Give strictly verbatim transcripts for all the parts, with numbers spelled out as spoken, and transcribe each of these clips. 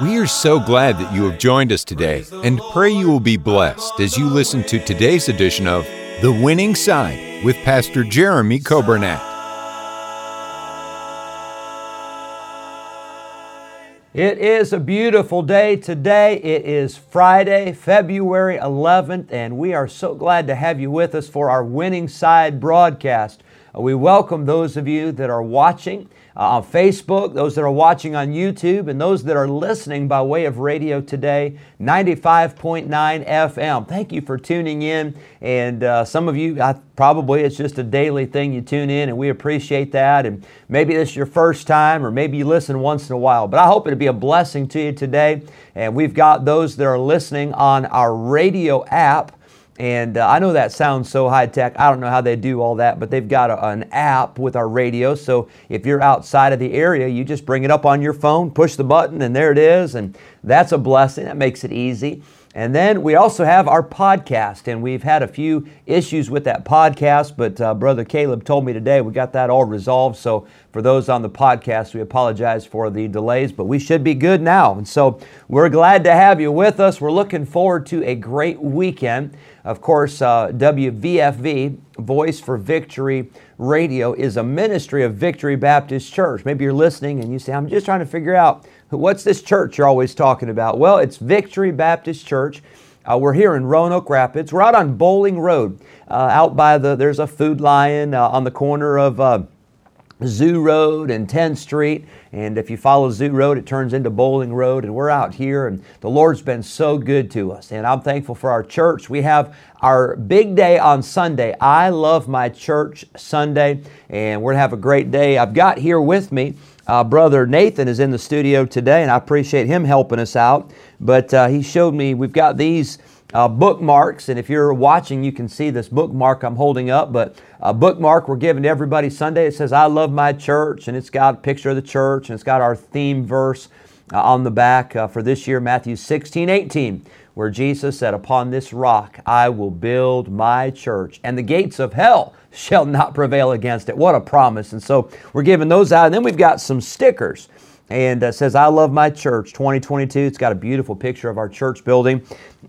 We are so glad that you have joined us today and pray you will be blessed as you listen to today's edition of The Winning Side with Pastor Jeremy Coburnak. It is a beautiful day today. It is Friday, February eleventh, and we are so glad to have you with us for our Winning Side broadcast. We welcome those of you that are watching Uh, on Facebook, those that are watching on YouTube, and those that are listening by way of radio today, ninety-five point nine F M. Thank you for tuning in, and uh, some of you, I, probably it's just a daily thing you tune in, and we appreciate that, and maybe this is your first time, or maybe you listen once in a while, but I hope it'll be a blessing to you today, and we've got those that are listening on our radio app. And uh, I know that sounds so high-tech. I don't know how they do all that, but they've got a, an app with our radio. So if you're outside of the area, you just bring it up on your phone, push the button, and there it is. And that's a blessing. That makes it easy. And then we also have our podcast, and we've had a few issues with that podcast, but uh, Brother Caleb told me today we got that all resolved. So for those on the podcast, we apologize for the delays, but we should be good now. And so we're glad to have you with us. We're looking forward to a great weekend. Of course, uh, W V F V, Voice for Victory Radio, is a ministry of Victory Baptist Church. Maybe you're listening and you say, I'm just trying to figure out, what's this church you're always talking about? Well, it's Victory Baptist Church. Uh, we're here in Roanoke Rapids. We're out on Bowling Road, uh, out by the, there's a Food Lion uh, on the corner of uh, Zoo Road and tenth Street. And if you follow Zoo Road, it turns into Bowling Road. And we're out here, and the Lord's been so good to us. And I'm thankful for our church. We have our big day on Sunday, I Love My Church Sunday. And we're going to have a great day. I've got here with me, Uh, Brother Nathan is in the studio today, and I appreciate him helping us out. But uh, he showed me, we've got these uh, bookmarks, and if you're watching, you can see this bookmark I'm holding up. But a bookmark we're giving to everybody Sunday. It says, I Love My Church, and it's got a picture of the church, and it's got our theme verse uh, on the back uh, for this year, Matthew sixteen eighteen, where Jesus said, upon this rock I will build my church, and the gates of hell shall not prevail against it. What a promise. And so we're giving those out. And then we've got some stickers. And it says, I Love My Church twenty twenty-two. It's got a beautiful picture of our church building.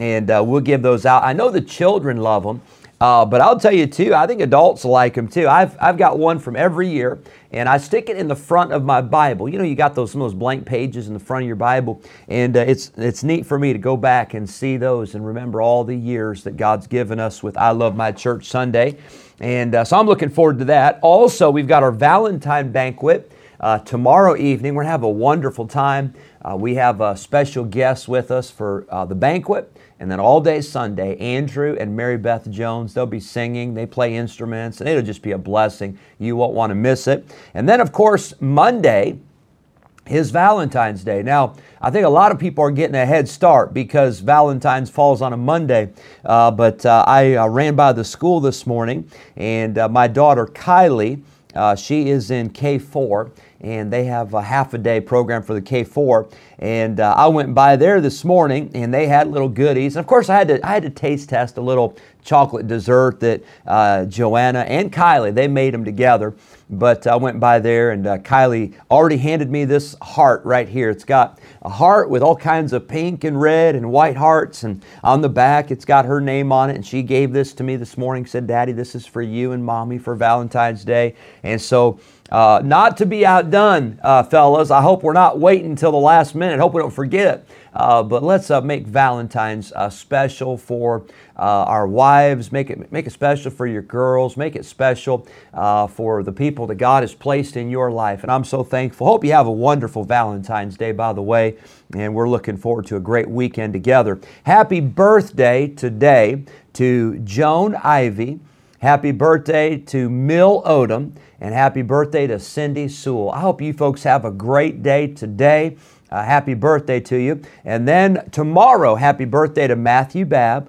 And uh, we'll give those out. I know the children love them. Uh, but I'll tell you, too, I think adults like them, too. I've I've got one from every year, and I stick it in the front of my Bible. You know, you got those some of those blank pages in the front of your Bible, and uh, it's it's neat for me to go back and see those and remember all the years that God's given us with I Love My Church Sunday. And uh, so I'm looking forward to that. Also, we've got our Valentine banquet uh, tomorrow evening. We're going to have a wonderful time. Uh, we have a special guest with us for uh, the banquet. And then all day Sunday, Andrew and Mary Beth Jones, they'll be singing, they play instruments, and it'll just be a blessing. You won't want to miss it. And then, of course, Monday is Valentine's Day. Now, I think a lot of people are getting a head start because Valentine's falls on a Monday. Uh, but uh, I uh, ran by the school this morning, and uh, my daughter, Kylie, uh, she is in K four. And they have a half a day program for the K four. And uh, I went by there this morning, and they had little goodies. And of course, I had to I had to taste test a little chocolate dessert that uh, Joanna and Kylie, they made them together. But I went by there, and uh, Kylie already handed me this heart right here. It's got a heart with all kinds of pink and red and white hearts. And on the back, it's got her name on it. And she gave this to me this morning, said, Daddy, this is for you and Mommy for Valentine's Day. And so, Uh, not to be outdone, uh, fellas. I hope we're not waiting until the last minute. I hope we don't forget it. Uh, but let's uh, make Valentine's uh, special for uh, our wives. Make it make it special for your girls. Make it special uh, for the people that God has placed in your life. And I'm so thankful. Hope you have a wonderful Valentine's Day, by the way. And we're looking forward to a great weekend together. Happy birthday today to Joan Ivey. Happy birthday to Mill Odom, and happy birthday to Cindy Sewell. I hope you folks have a great day today. Uh, happy birthday to you. And then tomorrow, happy birthday to Matthew Babb,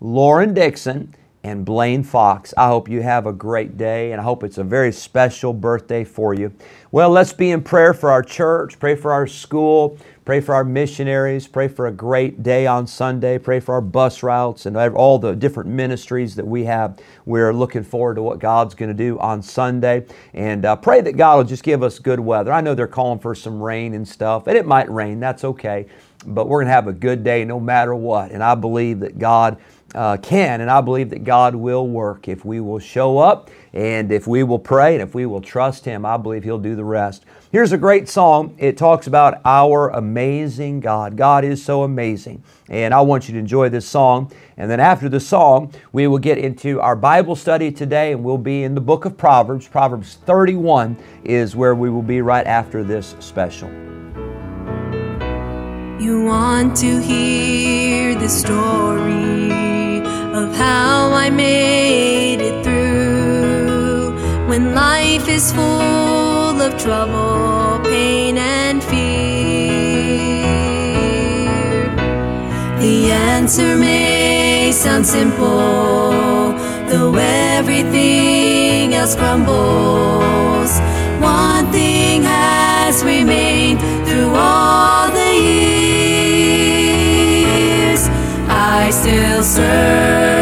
Lauren Dixon, and Blaine Fox. I hope you have a great day, and I hope it's a very special birthday for you. Well, let's be in prayer for our church, pray for our school, pray for our missionaries, pray for a great day on Sunday, pray for our bus routes and all the different ministries that we have. We're looking forward to what God's going to do on Sunday, and uh, pray that God will just give us good weather. I know they're calling for some rain and stuff, and it might rain. That's okay, but we're going to have a good day no matter what, and I believe that God Uh, can, and I believe that God will work if we will show up, and if we will pray, and if we will trust Him. I believe He'll do the rest. Here's a great song. It talks about our amazing God. God is so amazing, and I want you to enjoy this song. And then after the song, we will get into our Bible study today, and we'll be in the book of Proverbs. Proverbs thirty-one is where we will be right after this special. You want to hear the story of how I made it through, when life is full of trouble, pain, and fear. The answer may sound simple, though everything else crumbles. One thing has remained through all the years. I still serve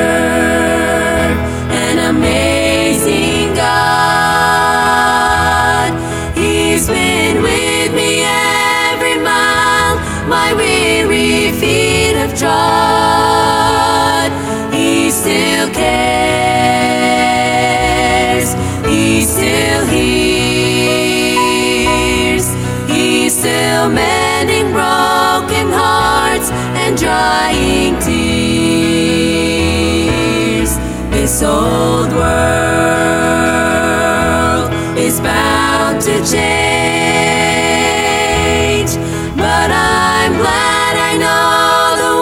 drying tears. This old world is bound to change, but I'm glad I know the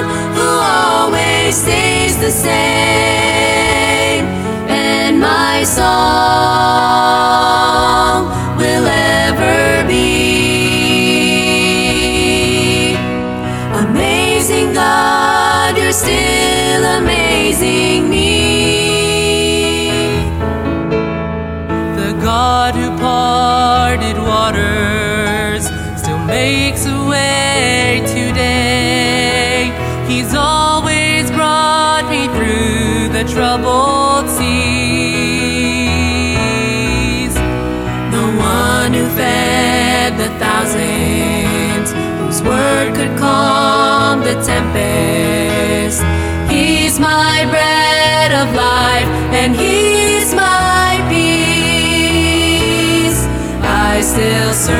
one who always stays the same, and my song will ever be. Still amazing me. The God who parted waters still makes a way today. He's always brought me through the troubled seas. The one who fed the thousands, whose word could calm the tempest. He's my bread of life, and He's my peace. I still serve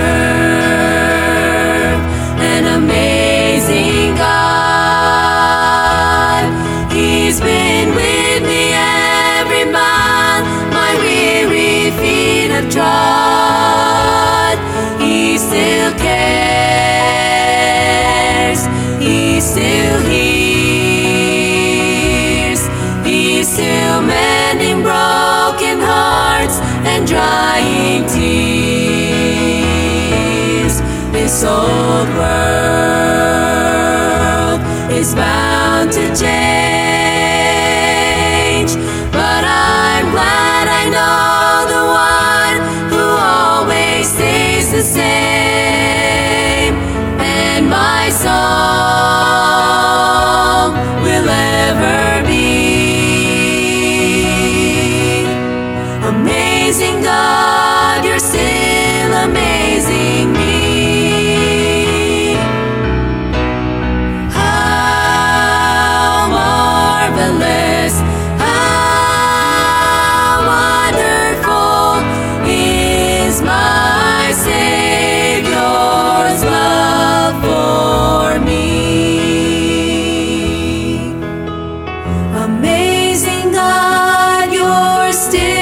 an amazing God. He's been with me every mile my weary feet have trod. He still cares. He still hears. Still mending broken hearts and drying tears. This old world is bound to change, but I'm glad I know the one who always stays the same, and my song will ever be. Amazing God, You're still amazing me. How marvelous, how wonderful is my Savior's love for me. Amazing God, You're still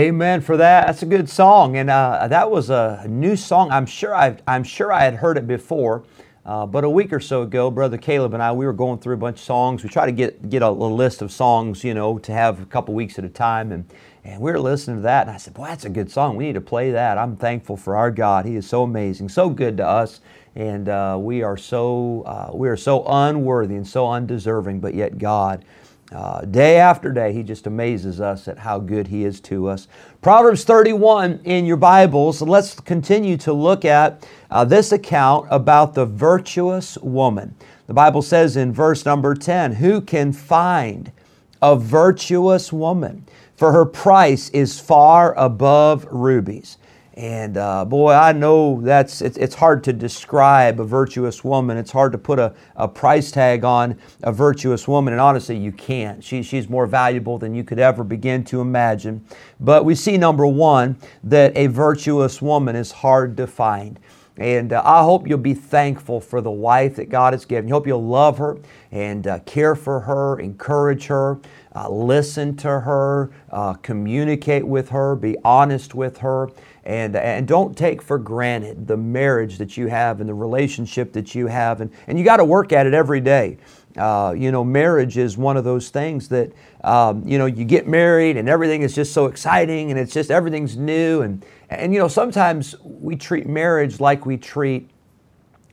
amen for that. That's a good song, and uh, that was a new song. I'm sure I've, I'm sure I had heard it before, Uh, but a week or so ago, Brother Caleb and I, we were going through a bunch of songs. We try to get get a, a list of songs, you know, to have a couple weeks at a time. And, and we were listening to that, and I said, boy, that's a good song. We need to play that. I'm thankful for our God. He is so amazing, so good to us. And uh, we are so uh, we are so unworthy and so undeserving, but yet God, uh, day after day, He just amazes us at how good He is to us. Proverbs thirty-one in your Bibles. Let's continue to look at Uh, this account about the virtuous woman. The Bible says in verse number ten, who can find a virtuous woman? For her price is far above rubies. And uh, boy, I know that's it's, it's hard to describe a virtuous woman. It's hard to put a, a price tag on a virtuous woman. And honestly, you can't. She, she's more valuable than you could ever begin to imagine. But we see, number one, that a virtuous woman is hard to find. And uh, I hope you'll be thankful for the wife that God has given. I hope you'll love her and uh, care for her, encourage her, uh, listen to her, uh, communicate with her, be honest with her. And, and don't take for granted the marriage that you have and the relationship that you have. And, and you got to work at it every day. Uh, you know, marriage is one of those things that, um, you know, you get married and everything is just so exciting and it's just everything's new. And, and you know, sometimes we treat marriage like we treat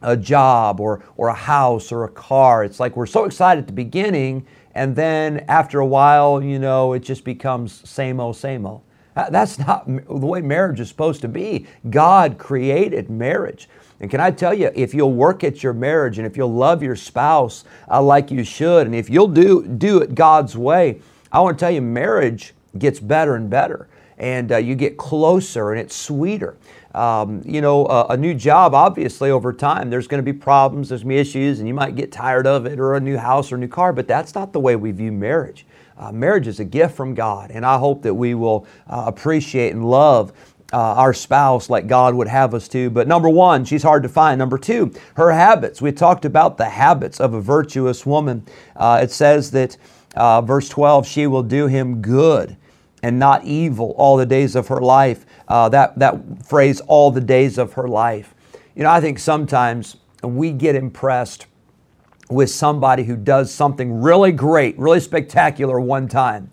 a job or, or a house or a car. It's like we're so excited at the beginning and then after a while, you know, it just becomes same old, same old. That's not the way marriage is supposed to be. God created marriage. And can I tell you, if you'll work at your marriage and if you'll love your spouse uh, like you should, and if you'll do, do it God's way, I want to tell you, marriage gets better and better. And uh, you get closer and it's sweeter. Um, you know, a, a new job, obviously, over time, there's going to be problems, there's going to be issues, and you might get tired of it, or a new house or a new car, but that's not the way we view marriage. Uh, marriage is a gift from God, and I hope that we will uh, appreciate and love uh, our spouse like God would have us to. But number one, she's hard to find. Number two, her habits. We talked about the habits of a virtuous woman. Uh, it says that, uh, verse twelve, she will do him good and not evil all the days of her life. Uh, that, that phrase, all the days of her life. You know, I think sometimes we get impressed with somebody who does something really great, really spectacular one time.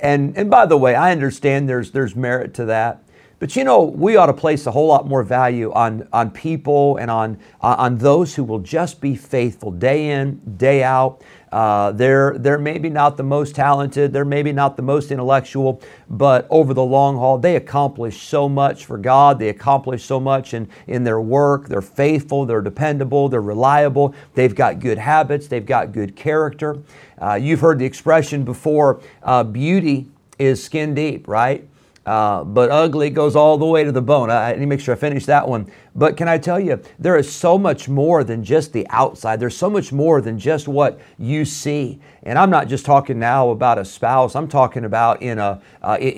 And and by the way, I understand there's there's merit to that. But you know, we ought to place a whole lot more value on, on people and on, on those who will just be faithful day in, day out. Uh, they're, they're maybe not the most talented, they're maybe not the most intellectual, but over the long haul, they accomplish so much for God. They accomplish so much in, in their work. They're faithful, they're dependable, they're reliable. They've got good habits, they've got good character. Uh, you've heard the expression before, uh, beauty is skin deep, right? Uh, but ugly goes all the way to the bone. I, I need to make sure I finish that one. But can I tell you, there is so much more than just the outside. There's so much more than just what you see. And I'm not just talking now about a spouse. I'm talking about in a uh, in,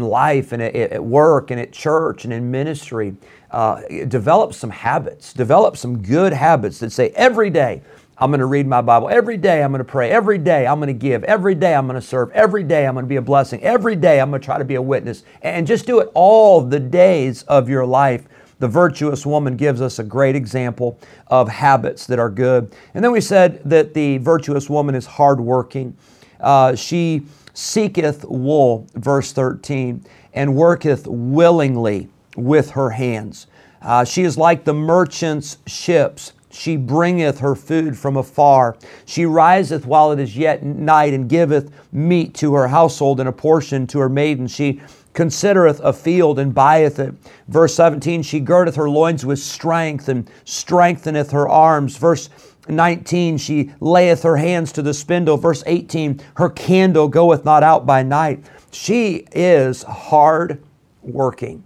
in life and at work and at church and in ministry. Uh, develop some habits. Develop some good habits that say every day, I'm going to read my Bible. Every day I'm going to pray. Every day I'm going to give. Every day I'm going to serve. Every day I'm going to be a blessing. Every day I'm going to try to be a witness. And just do it all the days of your life. The virtuous woman gives us a great example of habits that are good. And then we said that the virtuous woman is hardworking. Uh, she seeketh wool, verse thirteen, and worketh willingly with her hands. Uh, she is like the merchant's ships. She bringeth her food from afar. She riseth while it is yet night and giveth meat to her household and a portion to her maiden. She considereth a field and buyeth it. Verse seventeen, she girdeth her loins with strength and strengtheneth her arms. Verse nineteen, she layeth her hands to the spindle. Verse eighteen, her candle goeth not out by night. She is hard working.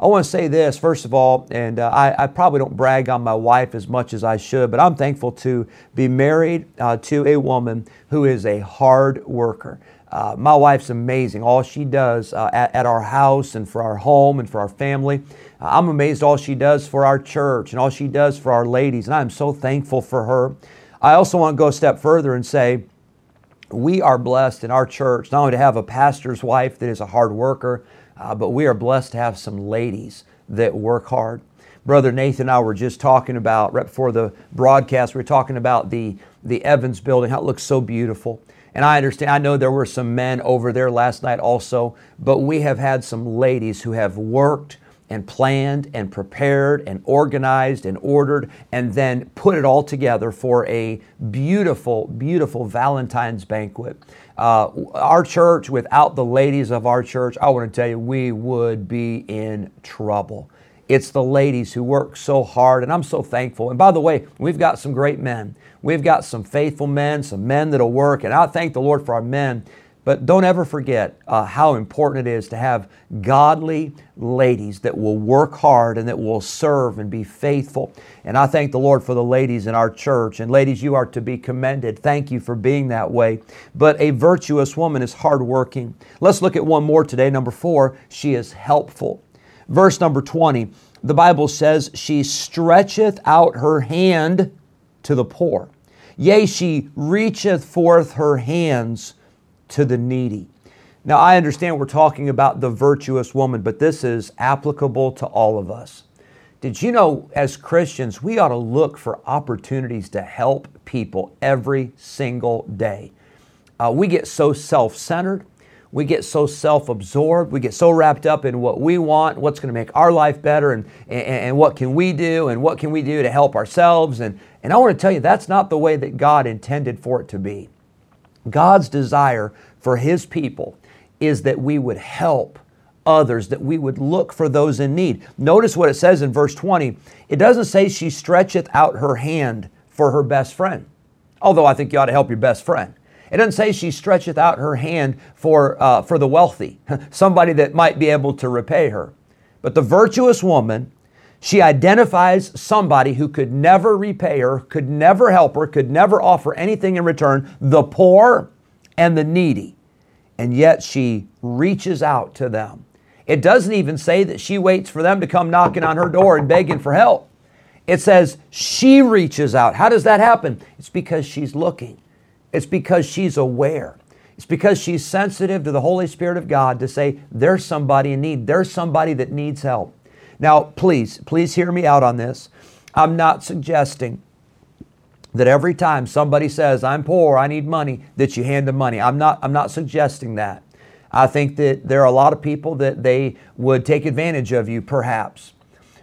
I want to say this, first of all, and uh, I, I probably don't brag on my wife as much as I should, but I'm thankful to be married uh, to a woman who is a hard worker. Uh, my wife's amazing. All she does uh, at, at our house and for our home and for our family. Uh, I'm amazed all she does for our church and all she does for our ladies, and I'm so thankful for her. I also want to go a step further and say, we are blessed in our church not only to have a pastor's wife that is a hard worker, Uh, but we are blessed to have some ladies that work hard. Brother Nathan and I were just talking about, right before the broadcast, we were talking about the, the Evans building, how it looks so beautiful. And I understand, I know there were some men over there last night also, but we have had some ladies who have worked and planned and prepared and organized and ordered and then put it all together for a beautiful, beautiful Valentine's banquet. Uh, our church, without the ladies of our church, I want to tell you, we would be in trouble. It's the ladies who work so hard, and I'm so thankful. And by the way, we've got some great men. We've got some faithful men, some men that'll work, and I thank the Lord for our men. But don't ever forget uh, how important it is to have godly ladies that will work hard and that will serve and be faithful. And I thank the Lord for the ladies in our church. And ladies, you are to be commended. Thank you for being that way. But a virtuous woman is hardworking. Let's look at one more today. Number four, she is helpful. Verse number twenty, the Bible says, she stretcheth out her hand to the poor. Yea, she reacheth forth her hands to the needy. Now, I understand we're talking about the virtuous woman, but this is applicable to all of us. Did you know, as Christians, we ought to look for opportunities to help people every single day? Uh, we get so self-centered. We get so self-absorbed. We get so wrapped up in what we want, what's going to make our life better, and, and, and what can we do, and what can we do to help ourselves. And, and I want to tell you, that's not the way that God intended for it to be. God's desire for His people is that we would help others, that we would look for those in need. Notice what it says in verse twenty. It doesn't say she stretcheth out her hand for her best friend, although I think you ought to help your best friend. It doesn't say she stretcheth out her hand for uh, for the wealthy, somebody that might be able to repay her. But the virtuous woman, she identifies somebody who could never repay her, could never help her, could never offer anything in return, the poor and the needy. And yet she reaches out to them. It doesn't even say that she waits for them to come knocking on her door and begging for help. It says she reaches out. How does that happen? It's because she's looking. It's because she's aware. It's because she's sensitive to the Holy Spirit of God to say, there's somebody in need. There's somebody that needs help. Now, please, please hear me out on this. I'm not suggesting that every time somebody says, I'm poor, I need money, that you hand them money. I'm not, I'm not suggesting that. I think that there are a lot of people that they would take advantage of you, perhaps.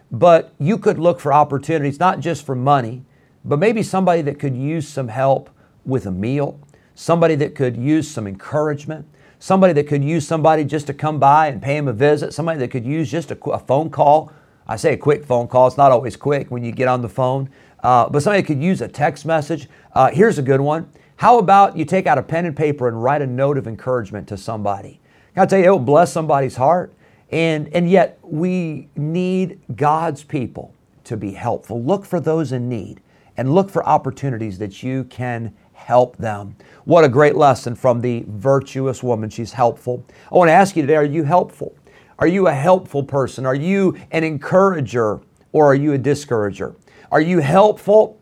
But you could look for opportunities, not just for money, but maybe somebody that could use some help with a meal, somebody that could use some encouragement, somebody that could use somebody just to come by and pay him a visit, somebody that could use just a, a phone call. I say a quick phone call. It's not always quick when you get on the phone, uh, but somebody could use a text message. Uh, here's a good one. How about you take out a pen and paper and write a note of encouragement to somebody? I'll tell you, it will bless somebody's heart. And, and yet we need God's people to be helpful. Look for those in need and look for opportunities that you can help them. What a great lesson from the virtuous woman. She's helpful. I want to ask you today, are you helpful? Are you a helpful person? Are you an encourager or are you a discourager? Are you helpful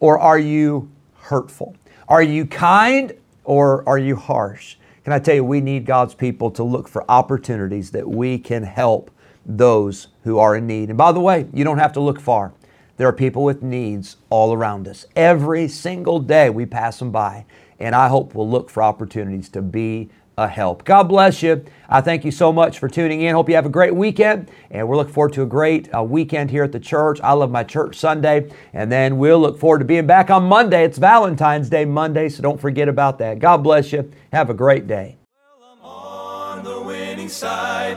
or are you hurtful? Are you kind or are you harsh? Can I tell you, we need God's people to look for opportunities that we can help those who are in need. And by the way, you don't have to look far. There are people with needs all around us. Every single day we pass them by, and I hope we'll look for opportunities to be a help. God bless you. I thank you so much for tuning in. Hope you have a great weekend, and we're looking forward to a great uh, weekend here at the church. I love my church Sunday, and then we'll look forward to being back on Monday. It's Valentine's Day Monday, so don't forget about that. God bless you. Have a great day. Well, I'm on the winning side.